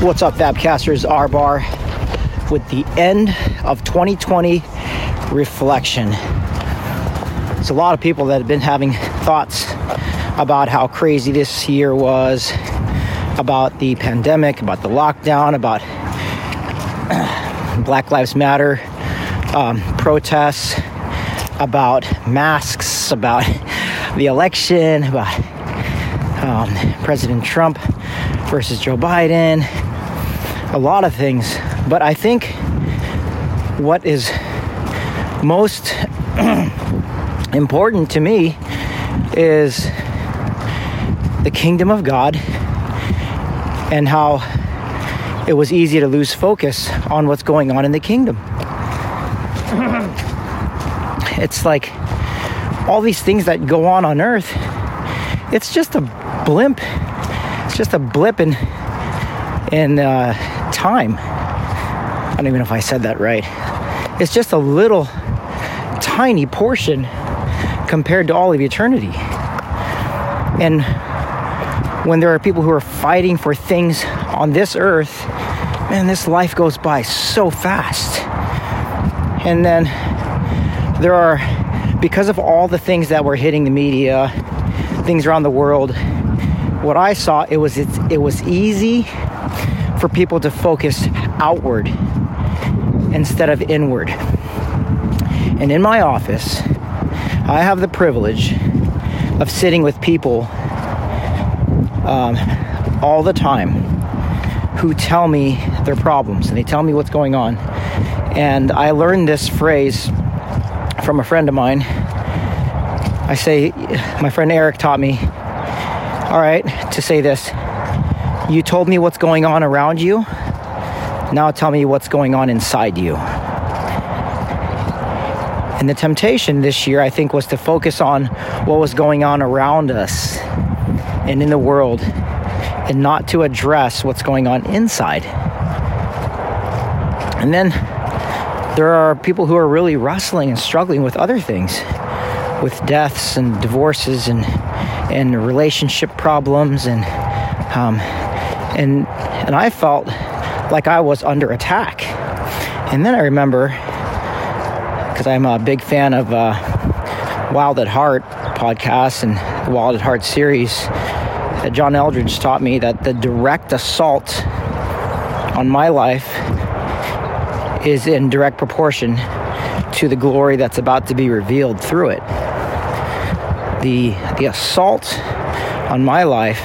What's up, Fabcasters? R-Bar with the end of 2020 reflection. It's a lot of people that have been having thoughts about how crazy this year was, about the pandemic, about the lockdown, about Black Lives Matter protests, about masks, about the election, about President Trump versus Joe Biden, a lot of things. But I think what is most important to me is the kingdom of God and how it was easy to lose focus on what's going on in the kingdom. It's like all these things that go on earth, it's just a blimp. It's just a blip in time. I don't even know if I said that right. It's just a little tiny portion compared to all of eternity. And when there are people who are fighting for things on this earth, man, this life goes by so fast. And then there are, because of all the things that were hitting the media, things around the world, what I saw, it was easy for people to focus outward instead of inward. And in my office, I have the privilege of sitting with people all the time who tell me their problems, and they tell me what's going on. And I learned this phrase from a friend of mine. I say, my friend Eric taught me, all right, to say this: you told me what's going on around you, now tell me what's going on inside you. And the temptation this year, I think, was to focus on what was going on around us and in the world, and not to address what's going on inside. And then there are people who are really wrestling and struggling with other things, with deaths and divorces and relationship problems, and I felt like I was under attack. And then I remember, because I'm a big fan of Wild at Heart podcast and the Wild at Heart series, that John Eldridge taught me that the direct assault on my life is in direct proportion to the glory that's about to be revealed through it. The assault on my life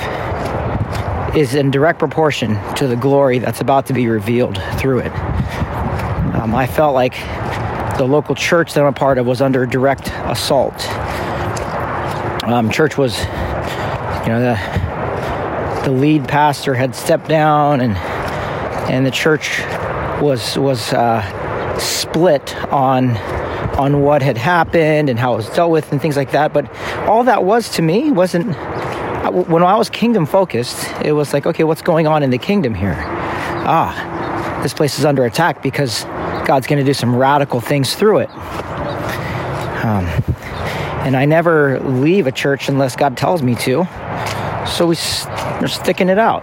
is in direct proportion to the glory that's about to be revealed through it. I felt like the local church that I'm a part of was under direct assault. Church was, the lead pastor had stepped down, and the church was split on what had happened and how it was dealt with and things like that. But all that was to me wasn't, when I was kingdom focused, it was like, okay, what's going on in the kingdom here? This place is under attack because God's going to do some radical things through it. And I never leave a church unless God tells me to. So we're sticking it out,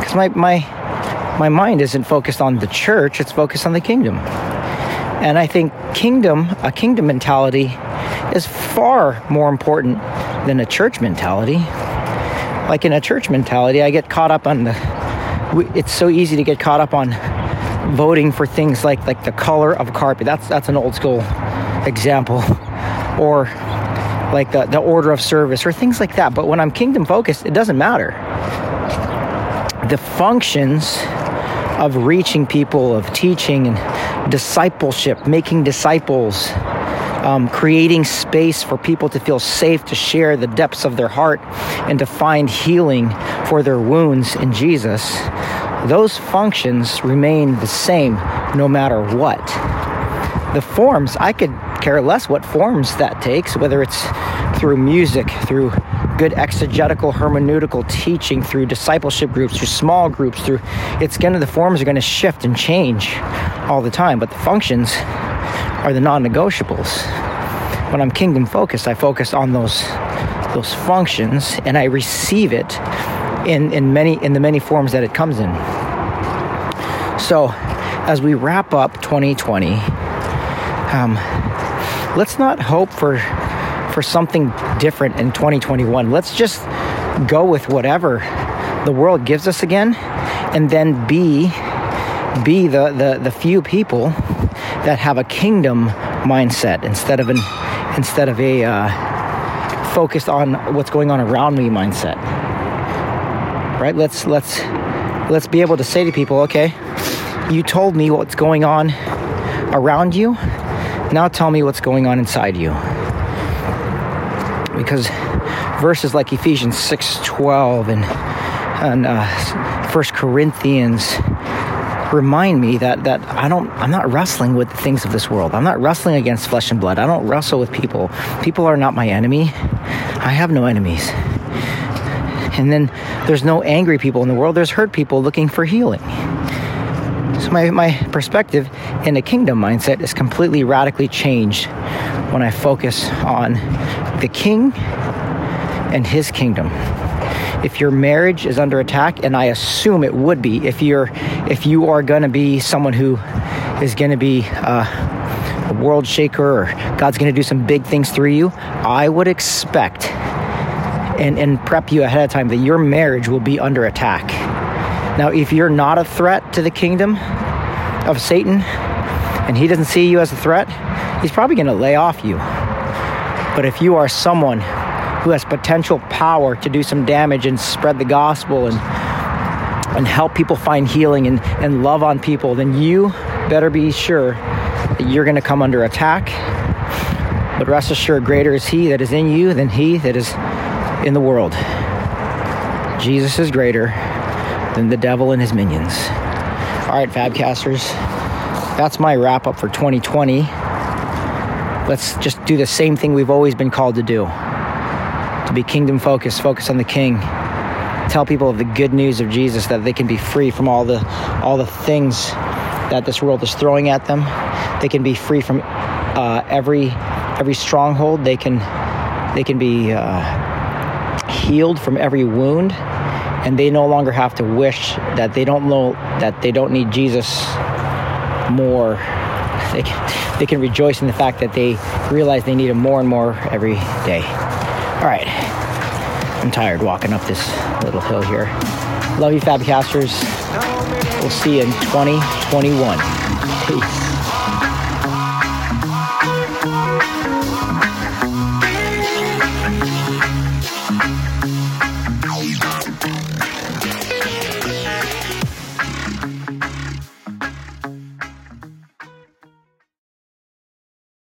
because my mind isn't focused on the church, it's focused on the kingdom. And I think a kingdom mentality is far more important than a church mentality. Like in a church mentality, I get caught up on it's so easy to get caught up on voting for things like the color of carpet. That's an old school example. Or like the order of service or things like that. But when I'm kingdom focused, it doesn't matter. The functions of reaching people, of teaching and discipleship, making disciples, creating space for people to feel safe to share the depths of their heart and to find healing for their wounds in Jesus, those functions remain the same no matter what. The forms, I could care less what forms that takes, whether it's through music, through good exegetical, hermeneutical teaching, through discipleship groups, through small groups, the forms are going to shift and change all the time, but the functions are the non-negotiables. When I'm kingdom focused, I focus on those functions, and I receive it in the many forms that it comes in. So, as we wrap up 2020, let's not hope for something different in 2021. Let's just go with whatever the world gives us again, and then be the few people that have a kingdom mindset instead of a focused on what's going on around me mindset. Right? Let's be able to say to people, okay, you told me what's going on around you. Now tell me what's going on inside you. Because verses like Ephesians 6:12 and 1 Corinthians remind me that I'm not wrestling with the things of this world. I'm not wrestling against flesh and blood. I don't wrestle with people. People are not my enemy. I have no enemies. And then there's no angry people in the world. There's hurt people looking for healing. So my perspective in a kingdom mindset is completely radically changed when I focus on the King and his kingdom. If your marriage is under attack, and I assume it would be, if you are going to be someone who is going to be a world shaker, or God's going to do some big things through you, I would expect and prep you ahead of time that your marriage will be under attack. Now, if you're not a threat to the kingdom of Satan, and he doesn't see you as a threat, he's probably going to lay off you. But if you are someone who has potential power to do some damage and spread the gospel and help people find healing and love on people, then you better be sure that you're going to come under attack. But rest assured, greater is he that is in you than he that is in the world. Jesus is greater than the devil and his minions. All right, Fabcasters, that's my wrap up for 2020. Let's just do the same thing we've always been called to do. To be kingdom focused, focus on the King. Tell people of the good news of Jesus, that they can be free from all the things that this world is throwing at them. They can be free from every stronghold. They can be healed from every wound, and they no longer have to wish that they don't know that they don't need Jesus more. They can rejoice in the fact that they realize they need him more and more every day. All right, I'm tired walking up this little hill here. Love you, Fabcasters. We'll see you in 2021. Peace.